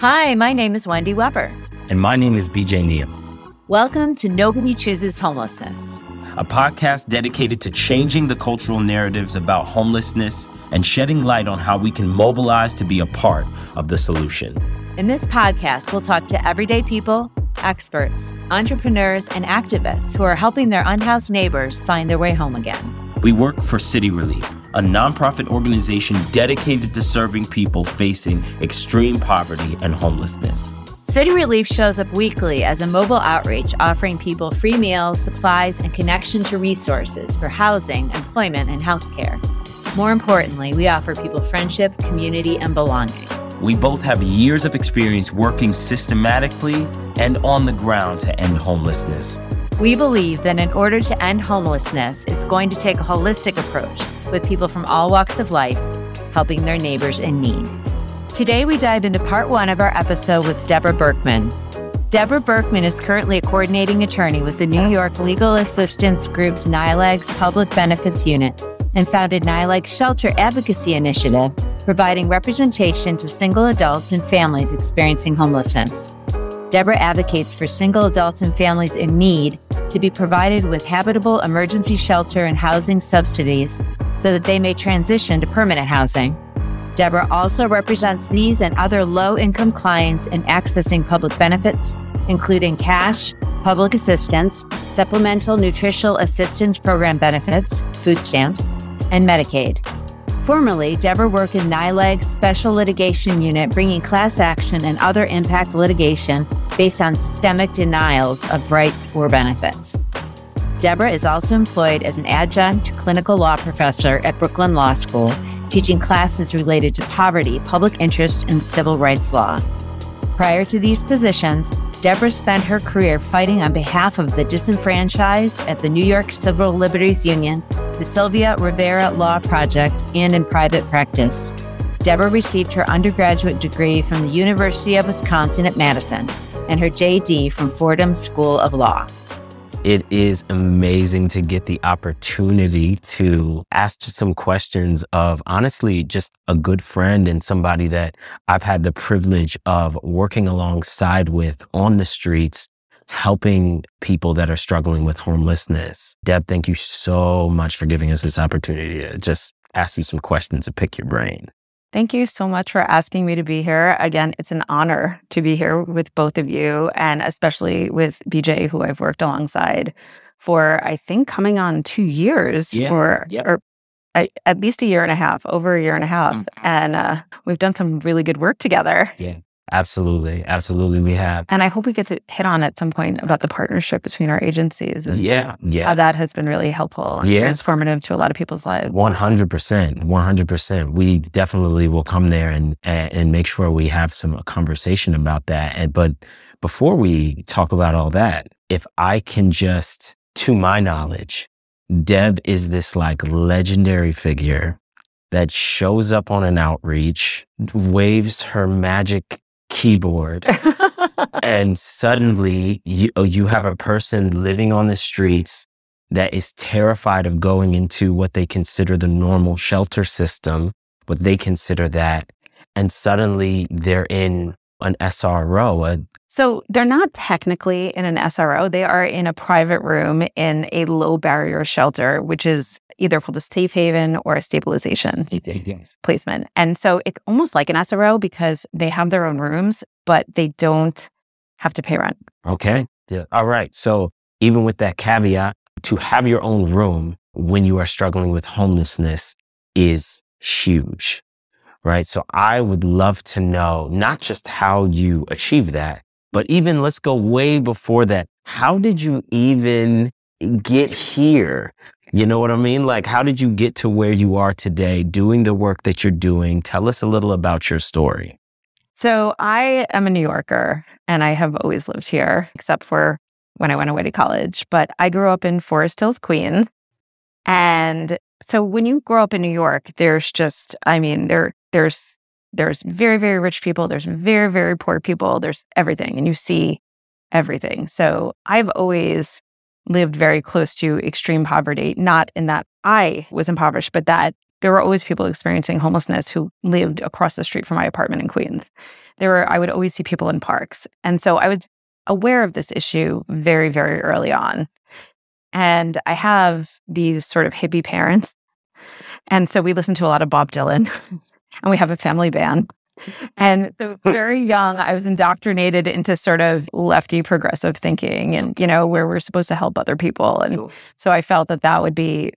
Hi, my name is Wendy Weber. And my name is BJ Neum. Welcome to Nobody Chooses Homelessness, a podcast dedicated to changing the cultural narratives about homelessness and shedding light on how we can mobilize to be a part of the solution. In this podcast, we'll talk to everyday people, experts, entrepreneurs, and activists who are helping their unhoused neighbors find their way home again. We work for City Relief, a nonprofit organization dedicated to serving people facing extreme poverty and homelessness. City Relief shows up weekly as a mobile outreach offering people free meals, supplies, and connection to resources for housing, employment, and healthcare. More importantly, we offer people friendship, community, and belonging. We both have years of experience working systematically and on the ground to end homelessness. We believe that in order to end homelessness, it's going to take a holistic approach with people from all walks of life, helping their neighbors in need. Today, we dive into part one of our episode with Deborah Berkman. Deborah Berkman is currently a coordinating attorney with the New York Legal Assistance Group's NYLAG's Public Benefits Unit and founded NYLAG's Shelter Advocacy Initiative, providing representation to single adults and families experiencing homelessness. Deborah advocates for single adults and families in need to be provided with habitable emergency shelter and housing subsidies so that they may transition to permanent housing. Deborah also represents these and other low-income clients in accessing public benefits, including cash, public assistance, supplemental nutritional assistance program benefits, food stamps, and Medicaid. Formerly, Deborah worked in NYLAG's Special Litigation Unit, bringing class action and other impact litigation based on systemic denials of rights or benefits. Deborah is also employed as an adjunct clinical law professor at Brooklyn Law School, teaching classes related to poverty, public interest, and civil rights law. Prior to these positions, Deborah spent her career fighting on behalf of the disenfranchised at the New York Civil Liberties Union, the Sylvia Rivera Law Project, and in private practice. Deborah received her undergraduate degree from the University of Wisconsin at Madison and her JD from Fordham School of Law. It is amazing to get the opportunity to ask some questions of, honestly, just a good friend and somebody that I've had the privilege of working alongside with on the streets, helping people that are struggling with homelessness. Deb, thank you so much for giving us this opportunity to just ask you some questions and pick your brain. Thank you so much for asking me to be here. Again, it's an honor to be here with both of you, and especially with BJ, who I've worked alongside for, I think, coming on 2 years at least over a year and a half. Mm-hmm. And we've done some really good work together. Yeah, absolutely. Absolutely, we have. And I hope we get to hit on at some point about the partnership between our agencies. How that has been really helpful and transformative to a lot of people's lives. 100%. We definitely will come there and make sure we have some conversation about that. But before we talk about all that, if I can just, to my knowledge, Deb is this like legendary figure that shows up on an outreach, waves her magic keyboard, and suddenly you have a person living on the streets that is terrified of going into what they consider the normal shelter system, what they consider that, and suddenly they're in an SRO. So they're not technically in an SRO. They are in a private room in a low barrier shelter, which is either called a safe haven or a stabilization placement. And so it's almost like an SRO because they have their own rooms, but they don't have to pay rent. Okay. Yeah. All right. So even with that caveat, to have your own room when you are struggling with homelessness is huge, right? So I would love to know not just how you achieve that, but even let's go way before that. How did you even get here? You know what I mean? Like, how did you get to where you are today doing the work that you're doing? Tell us a little about your story. So I am a New Yorker, and I have always lived here, except for when I went away to college. But I grew up in Forest Hills, Queens. And so when you grow up in New York, there's just, I mean, there's very, very rich people. There's very, very poor people. There's everything. And you see everything. So I've always lived very close to extreme poverty, not in that I was impoverished, but that There were always people experiencing homelessness who lived across the street from my apartment in Queens. I would always see people in parks. And so I was aware of this issue very, very early on. And I have these sort of hippie parents. And so we listen to a lot of Bob Dylan and we have a family band. And so very young, I was indoctrinated into sort of lefty progressive thinking and, you know, where we're supposed to help other people. And so I felt that that would be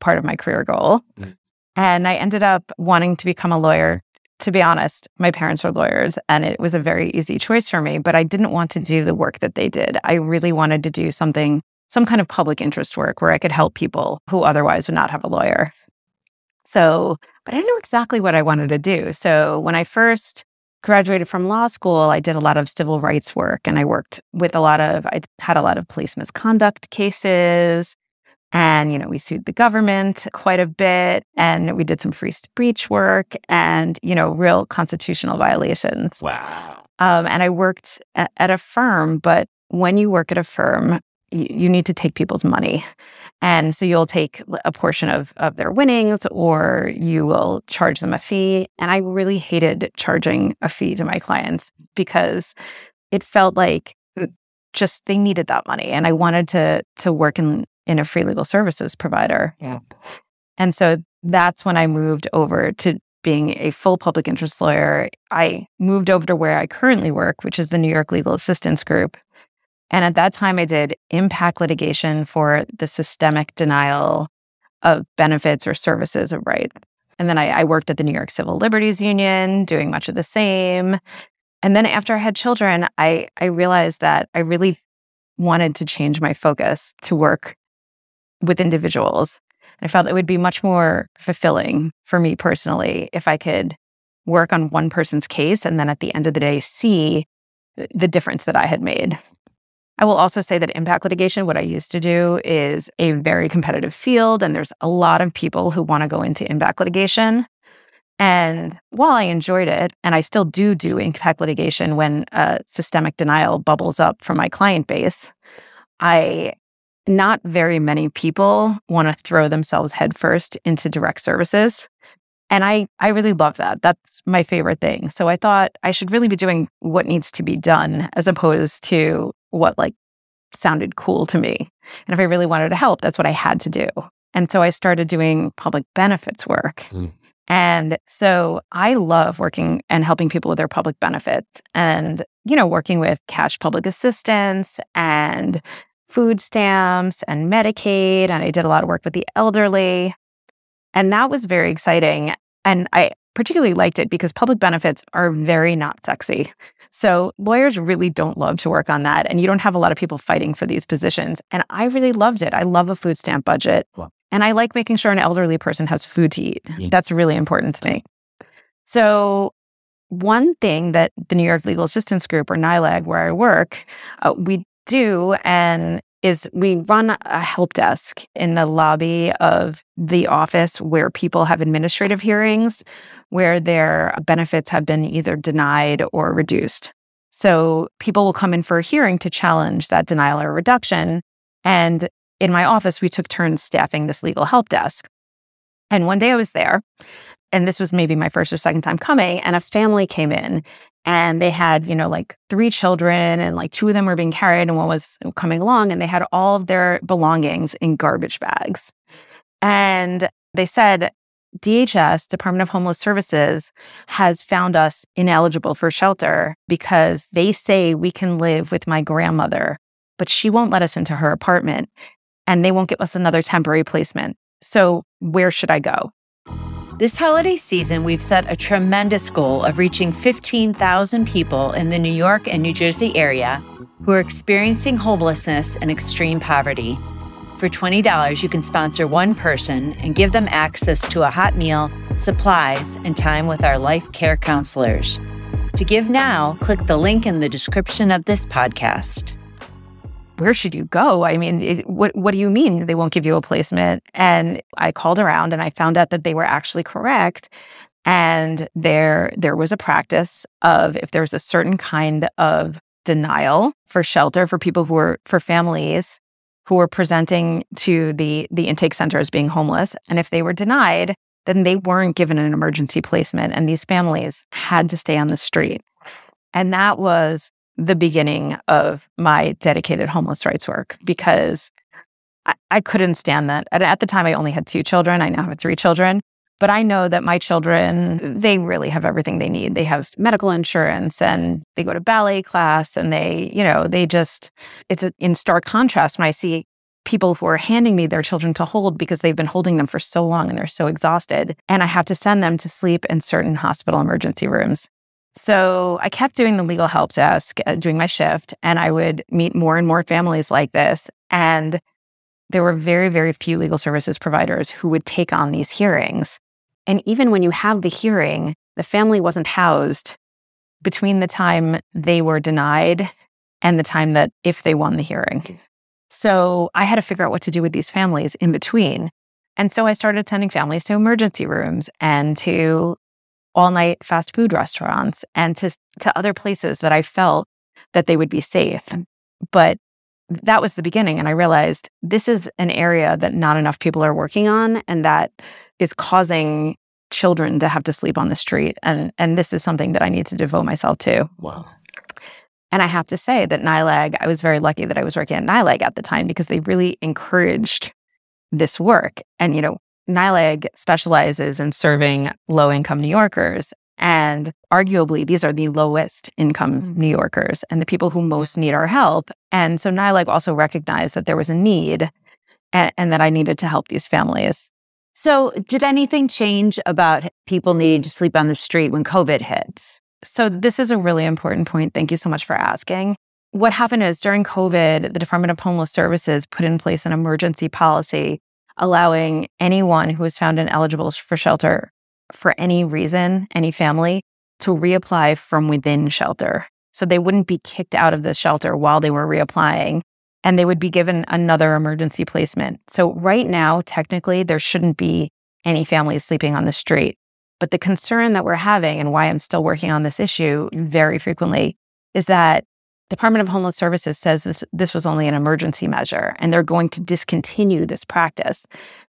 part of my career goal. And I ended up wanting to become a lawyer. To be honest, my parents were lawyers and it was a very easy choice for me, but I didn't want to do the work that they did. I really wanted to do some kind of public interest work where I could help people who otherwise would not have a lawyer. So, but I didn't know exactly what I wanted to do. So when I first graduated from law school, I did a lot of civil rights work and I worked with I had a lot of police misconduct cases and, you know, we sued the government quite a bit and we did some free speech work and, you know, real constitutional violations. Wow. And I worked at a firm, but when you work at a firm, you need to take people's money. And so you'll take a portion of their winnings or you will charge them a fee. And I really hated charging a fee to my clients because it felt like just they needed that money. And I wanted to work in a free legal services provider. Yeah. And so that's when I moved over to being a full public interest lawyer. I moved over to where I currently work, which is the New York Legal Assistance Group. And at that time, I did impact litigation for the systemic denial of benefits or services of rights. And then I worked at the New York Civil Liberties Union, doing much of the same. And then after I had children, I realized that I really wanted to change my focus to work with individuals. And I felt it would be much more fulfilling for me personally if I could work on one person's case and then at the end of the day see the difference that I had made. I will also say that impact litigation, what I used to do, is a very competitive field, and there's a lot of people who want to go into impact litigation. And while I enjoyed it, and I still do impact litigation when systemic denial bubbles up from my client base, not very many people want to throw themselves headfirst into direct services. And I really love that. That's my favorite thing. So I thought I should really be doing what needs to be done as opposed to what sounded cool to me. And if I really wanted to help, that's what I had to do. And so I started doing public benefits work. Mm. And so I love working and helping people with their public benefits and, you know, working with cash public assistance and food stamps and Medicaid. And I did a lot of work with the elderly. And that was very exciting. And I particularly liked it because public benefits are very not sexy. So lawyers really don't love to work on that. And you don't have a lot of people fighting for these positions. And I really loved it. I love a food stamp budget. Wow. And I like making sure an elderly person has food to eat. Yeah. That's really important to me. So one thing that the New York Legal Assistance Group, or NYLAG, where I work, we do and is we run a help desk in the lobby of the office where people have administrative hearings where their benefits have been either denied or reduced. So people will come in for a hearing to challenge that denial or reduction. And in my office, we took turns staffing this legal help desk. And one day I was there, and this was maybe my first or second time coming, and a family came in. And they had, you know, 3 children and 2 of them were being carried and one was coming along, and they had all of their belongings in garbage bags. And they said, DHS, Department of Homeless Services, has found us ineligible for shelter because they say we can live with my grandmother, but she won't let us into her apartment and they won't give us another temporary placement. So where should I go? This holiday season, we've set a tremendous goal of reaching 15,000 people in the New York and New Jersey area who are experiencing homelessness and extreme poverty. For $20, you can sponsor one person and give them access to a hot meal, supplies, and time with our life care counselors. To give now, click the link in the description of this podcast. Where should you go? I mean, what do you mean they won't give you a placement? And I called around and I found out that they were actually correct. And there was a practice of, if there was a certain kind of denial for shelter for people for families who were presenting to the intake center as being homeless, and if they were denied, then they weren't given an emergency placement and these families had to stay on the street. And that was the beginning of my dedicated homeless rights work because I couldn't stand that. At the time, I only had 2 children. I now have 3 children. But I know that my children, they really have everything they need. They have medical insurance and they go to ballet class and it's in stark contrast when I see people who are handing me their children to hold because they've been holding them for so long and they're so exhausted. And I have to send them to sleep in certain hospital emergency rooms. So I kept doing the legal help desk, doing my shift, and I would meet more and more families like this. And there were very, very few legal services providers who would take on these hearings. And even when you have the hearing, the family wasn't housed between the time they were denied and the time that if they won the hearing. So I had to figure out what to do with these families in between. And so I started sending families to emergency rooms and to all-night fast food restaurants and to other places that I felt that they would be safe. But that was the beginning. And I realized this is an area that not enough people are working on and that is causing children to have to sleep on the street. And this is something that I need to devote myself to. Wow. And I have to say that NILAG, I was very lucky that I was working at NILAG at the time because they really encouraged this work. And, NILAG specializes in serving low-income New Yorkers. And arguably, these are the lowest income New Yorkers and the people who most need our help. And so NILAG also recognized that there was a need and that I needed to help these families. So did anything change about people needing to sleep on the street when COVID hit? So this is a really important point. Thank you so much for asking. What happened is during COVID, the Department of Homeless Services put in place an emergency policy allowing anyone who was found ineligible for shelter for any reason, any family, to reapply from within shelter. So they wouldn't be kicked out of the shelter while they were reapplying, and they would be given another emergency placement. So right now, technically, there shouldn't be any families sleeping on the street. But the concern that we're having and why I'm still working on this issue very frequently is that Department of Homeless Services says this was only an emergency measure, and they're going to discontinue this practice.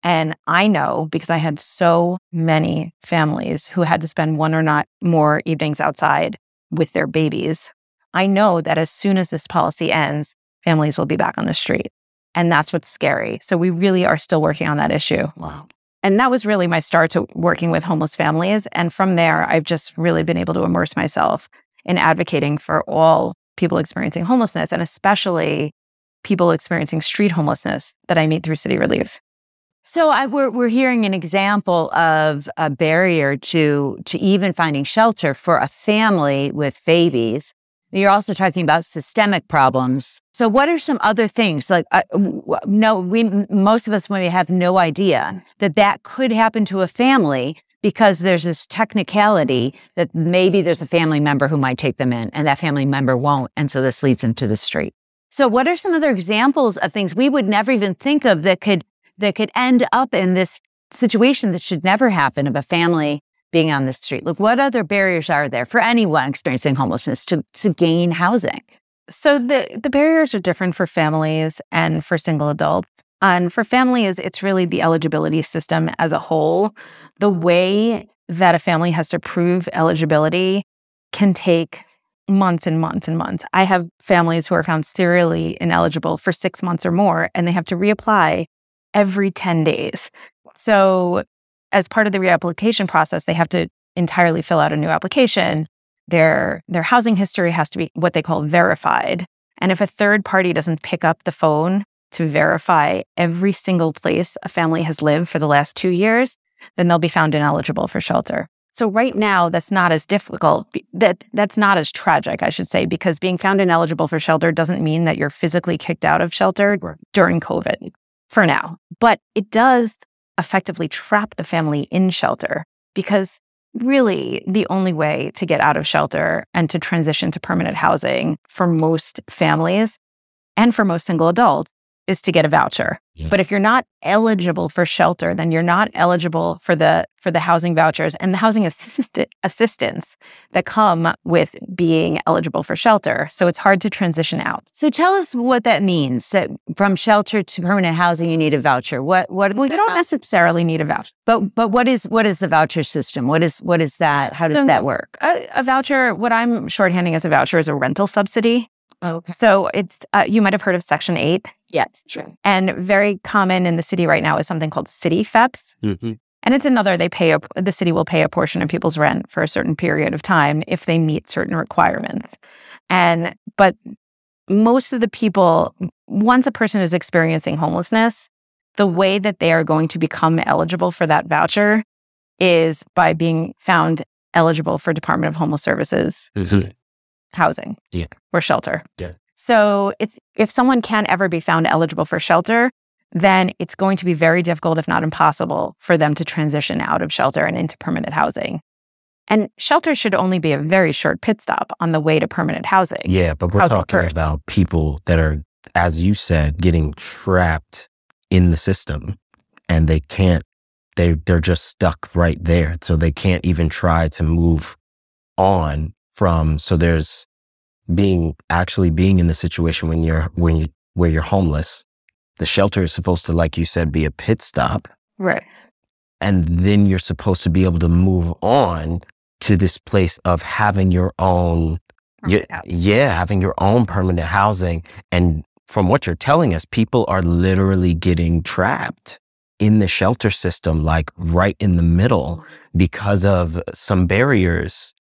And I know because I had so many families who had to spend one or not more evenings outside with their babies. I know that as soon as this policy ends, families will be back on the street. And that's what's scary. So we really are still working on that issue. Wow. And that was really my start to working with homeless families. And from there, I've just really been able to immerse myself in advocating for all people experiencing homelessness, and especially people experiencing street homelessness that I meet through City Relief. So we're hearing an example of a barrier to even finding shelter for a family with babies. You're also talking about systemic problems. So what are some other things? Like, most of us maybe have no idea that could happen to a family because there's this technicality that maybe there's a family member who might take them in and that family member won't. And so this leads them to the street. So what are some other examples of things we would never even think of that could end up in this situation that should never happen of a family being on the street? Look, what other barriers are there for anyone experiencing homelessness to gain housing? So the barriers are different for families and for single adults. And for families, it's really the eligibility system as a whole. The way that a family has to prove eligibility can take months and months and months. I have families who are found serially ineligible for 6 months or more, and they have to reapply every 10 days. So as part of the reapplication process, they have to entirely fill out a new application. Their housing history has to be what they call verified. And if a third party doesn't pick up the phone to verify every single place a family has lived for the last 2 years, then they'll be found ineligible for shelter. So right now, that's not as difficult. That's not as tragic, I should say, because being found ineligible for shelter doesn't mean that you're physically kicked out of shelter during COVID for now. But it does effectively trap the family in shelter because really the only way to get out of shelter and to transition to permanent housing for most families and for most single adults is to get a voucher. Yeah. But if you're not eligible for shelter, then you're not eligible for the housing vouchers and the housing assistance that come with being eligible for shelter. So it's hard to transition out. So tell us what that means, that from shelter to permanent housing, you need a voucher. Well, you don't necessarily need a voucher. But what is the voucher system? What is that? How does that work? A voucher, what I'm shorthanding as a voucher is a rental subsidy. Okay. So it's you might have heard of Section 8. Yes, true. And very common in the city right now is something called city FEPS. Mm-hmm. And it's another the city will pay a portion of people's rent for a certain period of time if they meet certain requirements. But most of the people, once a person is experiencing homelessness, the way that they are going to become eligible for that voucher is by being found eligible for Department of Homeless Services. Mm-hmm. Housing, yeah, or shelter. Yeah. So it's if someone can ever be found eligible for shelter, then it's going to be very difficult, if not impossible, for them to transition out of shelter and into permanent housing. And shelter should only be a very short pit stop on the way to permanent housing. Yeah, but we're talking about people that are, as you said, getting trapped in the system, and they can't. They're just stuck right there, so they can't even try to move on. So there's being in the situation where you're homeless. The shelter is supposed to, like you said, be a pit stop. Right. And then you're supposed to be able to move on to this place of having your own, having your own permanent housing. And from what you're telling us, people are literally getting trapped in the shelter system, like right in the middle, because of some barriers.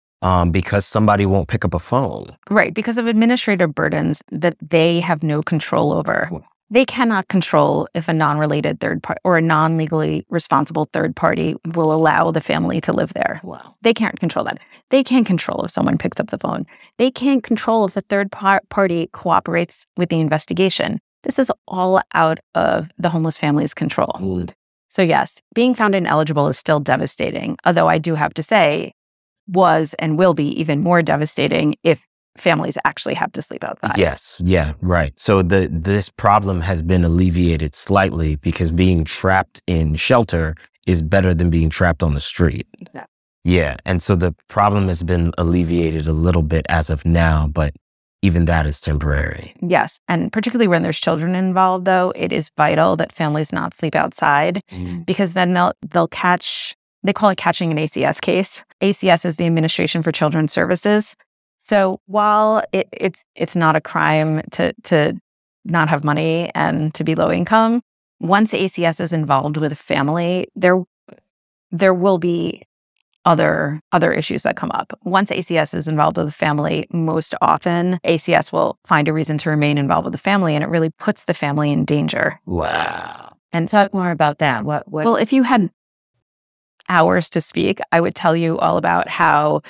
Because somebody won't pick up a phone. Right, because of administrative burdens that they have no control over. They cannot control if a non-related third party or a non-legally responsible third party will allow the family to live there. Wow. They can't control that. They can't control if someone picks up the phone. They can't control if a third party cooperates with the investigation. This is all out of the homeless family's control. So yes, being found ineligible is still devastating, although I do have to say, was and will be even more devastating if families actually have to sleep outside. Yes. Yeah. Right. So this problem has been alleviated slightly because being trapped in shelter is better than being trapped on the street. Exactly. Yeah. And so the problem has been alleviated a little bit as of now, but even that is temporary. Yes. And particularly when there's children involved, though, it is vital that families not sleep outside because then they'll catch. They call it catching an ACS case. ACS is the Administration for Children's Services. So while it's not a crime to not have money and to be low income, once ACS is involved with a family, there will be other issues that come up. Once ACS is involved with the family, most often ACS will find a reason to remain involved with the family, and it really puts the family in danger. Wow. And talk more about that. What? Well, if you had hours to speak, I would tell you all about how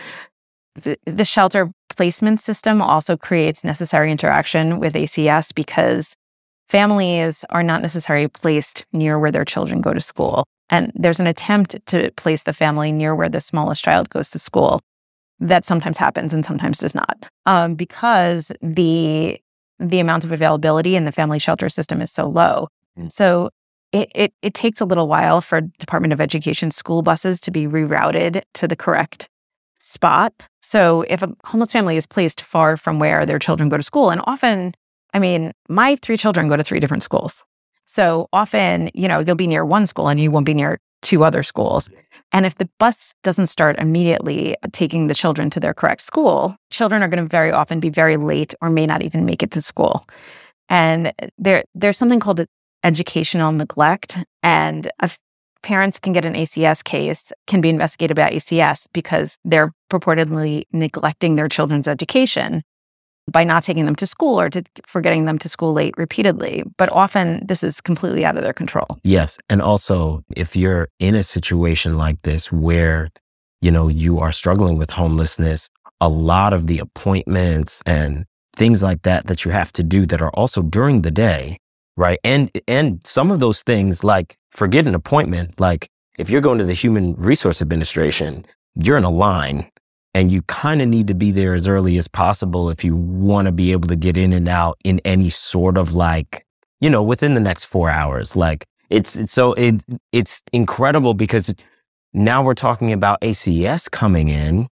the shelter placement system also creates necessary interaction with ACS because families are not necessarily placed near where their children go to school. And there's an attempt to place the family near where the smallest child goes to school. That sometimes happens and sometimes does not. Because the amount of availability in the family shelter system is so low. So It takes a little while for Department of Education school buses to be rerouted to the correct spot. So if a homeless family is placed far from where their children go to school, and often, I mean, my three children go to three different schools. So often, you'll be near one school and you won't be near two other schools. And if the bus doesn't start immediately taking the children to their correct school, children are going to very often be very late or may not even make it to school. And there's something called educational neglect, and parents can get an ACS case, can be investigated by ACS because they're purportedly neglecting their children's education by not taking them to school or for getting them to school late repeatedly. But often this is completely out of their control. Yes. And also, if you're in a situation like this where, you are struggling with homelessness, a lot of the appointments and things like that you have to do that are also during the day. Right. And some of those things, like forget an appointment, like if you're going to the Human Resource Administration, you're in a line and you kind of need to be there as early as possible if you want to be able to get in and out in any sort of like, you know, within the next 4 hours. Like it's incredible because now we're talking about ACS coming in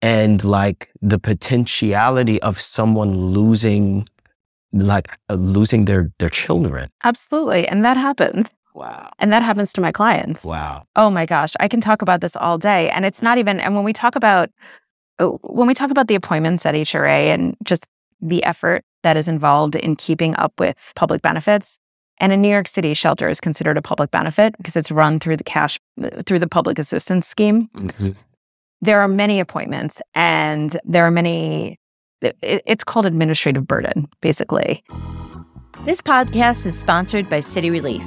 and like the potentiality of someone losing their children. Absolutely. And that happens. Wow. And that happens to my clients. Wow. Oh my gosh. I can talk about this all day. And it's not even, and when we talk about the appointments at HRA and just the effort that is involved in keeping up with public benefits, and in New York City, shelter is considered a public benefit because it's run through the public assistance scheme. Mm-hmm. There are many appointments and there are many, it's called administrative burden, basically. This podcast is sponsored by City Relief.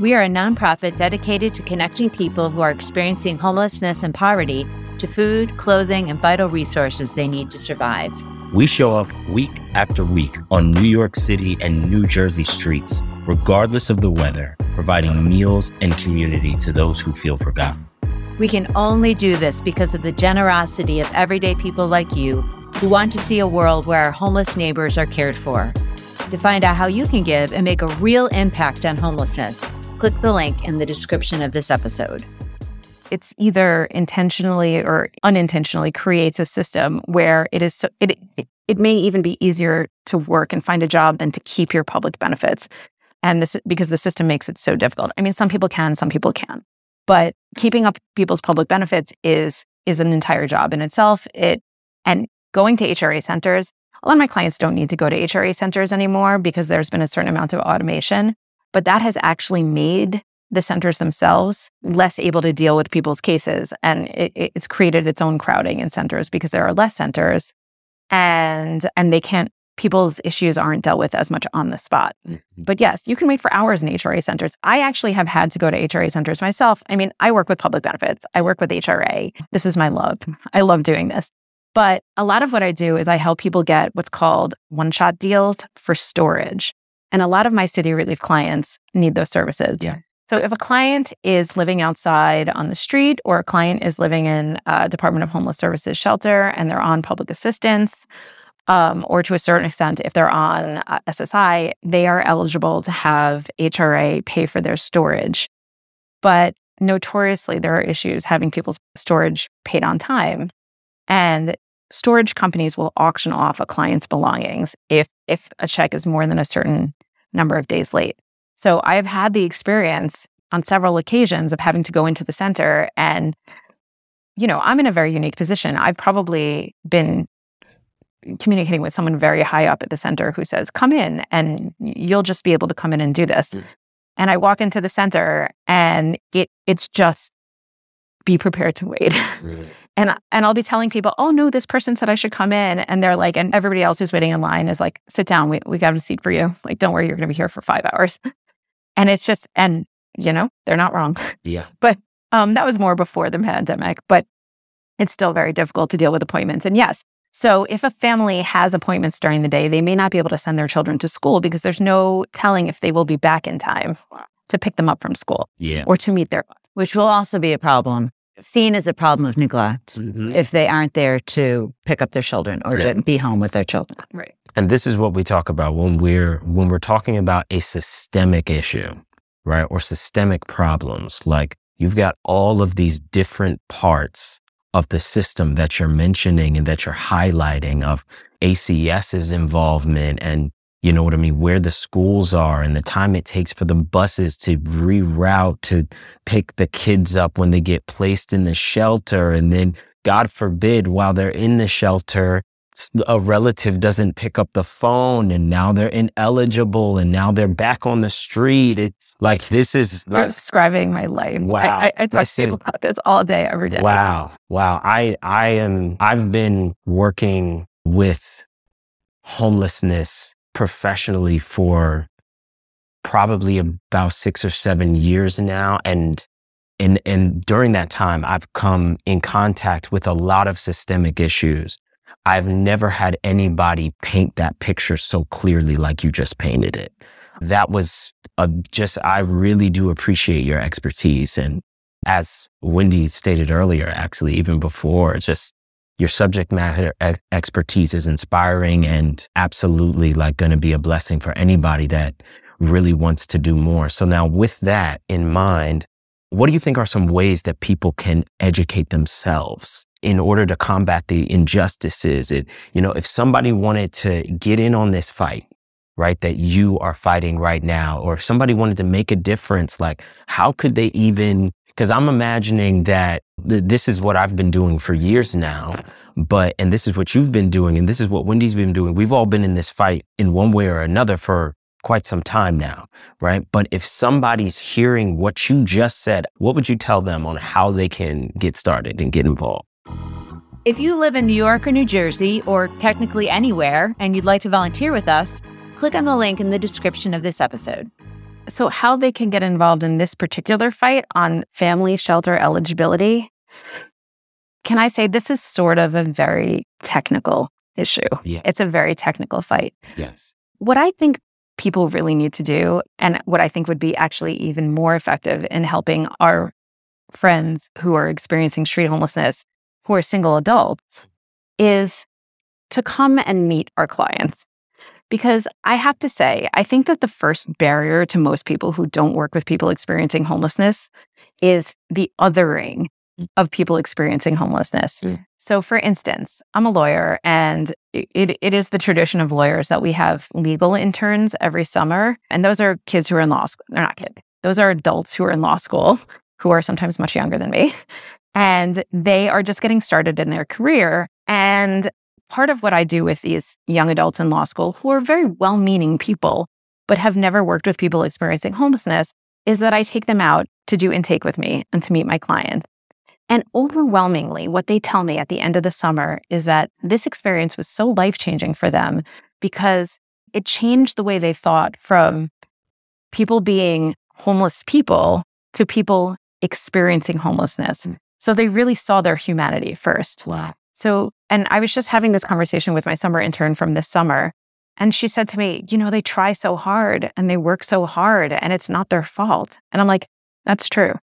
We are a nonprofit dedicated to connecting people who are experiencing homelessness and poverty to food, clothing, and vital resources they need to survive. We show up week after week on New York City and New Jersey streets, regardless of the weather, providing meals and community to those who feel forgotten. We can only do this because of the generosity of everyday people like you who want to see a world where our homeless neighbors are cared for. To find out how you can give and make a real impact on homelessness, click the link in the description of this episode. It's either intentionally or unintentionally creates a system where it is it may even be easier to work and find a job than to keep your public benefits, and this because the system makes it so difficult. I mean, some people can, but keeping up people's public benefits is an entire job in itself. And going to HRA centers, a lot of my clients don't need to go to HRA centers anymore because there's been a certain amount of automation. But that has actually made the centers themselves less able to deal with people's cases. And it's created its own crowding in centers because there are less centers and people's issues aren't dealt with as much on the spot. Mm-hmm. But yes, you can wait for hours in HRA centers. I actually have had to go to HRA centers myself. I mean, I work with public benefits. I work with HRA. This is my love. I love doing this. But a lot of what I do is I help people get what's called one-shot deals for storage. And a lot of my City Relief clients need those services. Yeah. So if a client is living outside on the street or a client is living in Department of Homeless Services shelter and they're on public assistance, or to a certain extent, if they're on SSI, they are eligible to have HRA pay for their storage. But notoriously, there are issues having people's storage paid on time. And storage companies will auction off a client's belongings if a check is more than a certain number of days late. So I've had the experience on several occasions of having to go into the center and, you know, I'm in a very unique position. I've probably been communicating with someone very high up at the center who says, come in and you'll just be able to come in and do this. Mm. And I walk into the center and it's just, be prepared to wait. Really? And I'll be telling people, oh no, this person said I should come in. And they're like, and everybody else who's waiting in line is like, sit down, we got a seat for you. Like, don't worry, you're going to be here for 5 hours. And it's just, and you know, they're not wrong. Yeah. But that was more before the pandemic, but it's still very difficult to deal with appointments. And yes, so if a family has appointments during the day, they may not be able to send their children to school because there's no telling if they will be back in time to pick them up from school. Yeah. Or to meet their, which will also be a problem, seen as a problem of neglect, mm-hmm. if they aren't there to pick up their children or yeah. to be home with their children. Right. And this is what we talk about when we're talking about a systemic issue, right? Or systemic problems. Like you've got all of these different parts of the system that you're mentioning and that you're highlighting of ACS's involvement and, you know what I mean, where the schools are and the time it takes for the buses to reroute to pick the kids up when they get placed in the shelter. And then, God forbid, while they're in the shelter, a relative doesn't pick up the phone and now they're ineligible and now they're back on the street. You're describing my life. Wow. I talk to people about this all day, every day. Wow. I've been working with homelessness professionally for probably about 6 or 7 years now. And during that time, I've come in contact with a lot of systemic issues. I've never had anybody paint that picture so clearly like you just painted it. That was I really do appreciate your expertise. And as Wendy stated earlier, actually, even before, just your subject matter expertise is inspiring and absolutely like going to be a blessing for anybody that really wants to do more. So now with that in mind, what do you think are some ways that people can educate themselves in order to combat the injustices? If somebody wanted to get in on this fight, right, that you are fighting right now, or if somebody wanted to make a difference, like how could they even, because I'm imagining that this is what I've been doing for years now, and this is what you've been doing, and this is what Wendy's been doing. We've all been in this fight in one way or another for quite some time now, right? But if somebody's hearing what you just said, what would you tell them on how they can get started and get involved? If you live in New York or New Jersey, or technically anywhere, and you'd like to volunteer with us, click on the link in the description of this episode. So how they can get involved in this particular fight on family shelter eligibility, can I say this is sort of a very technical issue. Yeah. It's a very technical fight. Yes. What I think people really need to do, and what I think would be actually even more effective in helping our friends who are experiencing street homelessness, who are single adults, is to come and meet our clients. Because I have to say, I think that the first barrier to most people who don't work with people experiencing homelessness is the othering of people experiencing homelessness. Mm. So for instance, I'm a lawyer, and it is the tradition of lawyers that we have legal interns every summer. And those are kids who are in law school. They're not kids. Those are adults who are in law school, who are sometimes much younger than me. And they are just getting started in their career. And part of what I do with these young adults in law school, who are very well-meaning people, but have never worked with people experiencing homelessness, is that I take them out to do intake with me and to meet my clients. And overwhelmingly, what they tell me at the end of the summer is that this experience was so life-changing for them because it changed the way they thought from people being homeless people to people experiencing homelessness. So they really saw their humanity first. Wow. So, and I was just having this conversation with my summer intern from this summer, and she said to me, they try so hard and they work so hard and it's not their fault. And I'm like, that's true.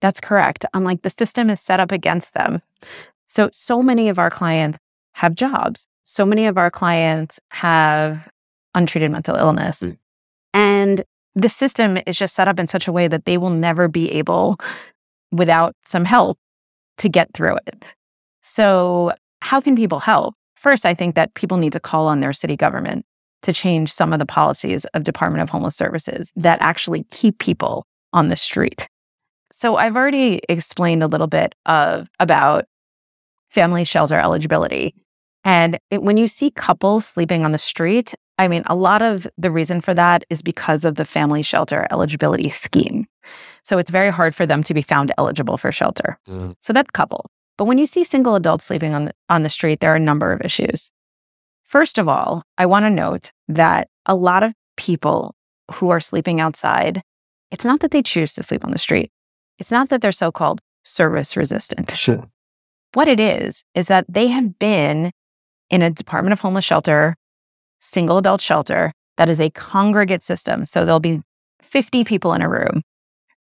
That's correct. I'm like, the system is set up against them. So many of our clients have jobs. So many of our clients have untreated mental illness. Mm. And the system is just set up in such a way that they will never be able, without some help, to get through it. So how can people help? First, I think that people need to call on their city government to change some of the policies of Department of Homeless Services that actually keep people on the street. So I've already explained a little bit about family shelter eligibility. And when you see couples sleeping on the street, I mean, a lot of the reason for that is because of the family shelter eligibility scheme. So it's very hard for them to be found eligible for shelter. Mm. So that's couple. But when you see single adults sleeping on the street, there are a number of issues. First of all, I want to note that a lot of people who are sleeping outside, it's not that they choose to sleep on the street. It's not that they're so-called service resistant. Sure. What it is that they have been in a Department of Homeless Shelter, single adult shelter, that is a congregate system. So there'll be 50 people in a room,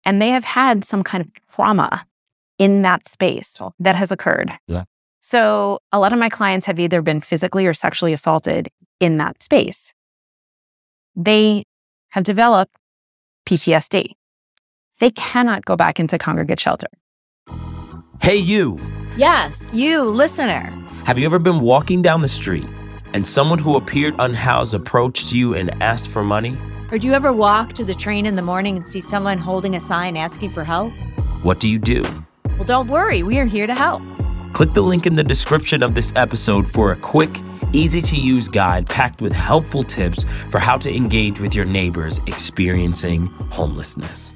and they have had some kind of trauma in that space that has occurred. Yeah. So a lot of my clients have either been physically or sexually assaulted in that space. They have developed PTSD. They cannot go back into congregate shelter. Hey, you. Yes, you, listener. Have you ever been walking down the street and someone who appeared unhoused approached you and asked for money? Or do you ever walk to the train in the morning and see someone holding a sign asking for help? What do you do? Well, don't worry, we are here to help. Click the link in the description of this episode for a quick, easy-to-use guide packed with helpful tips for how to engage with your neighbors experiencing homelessness.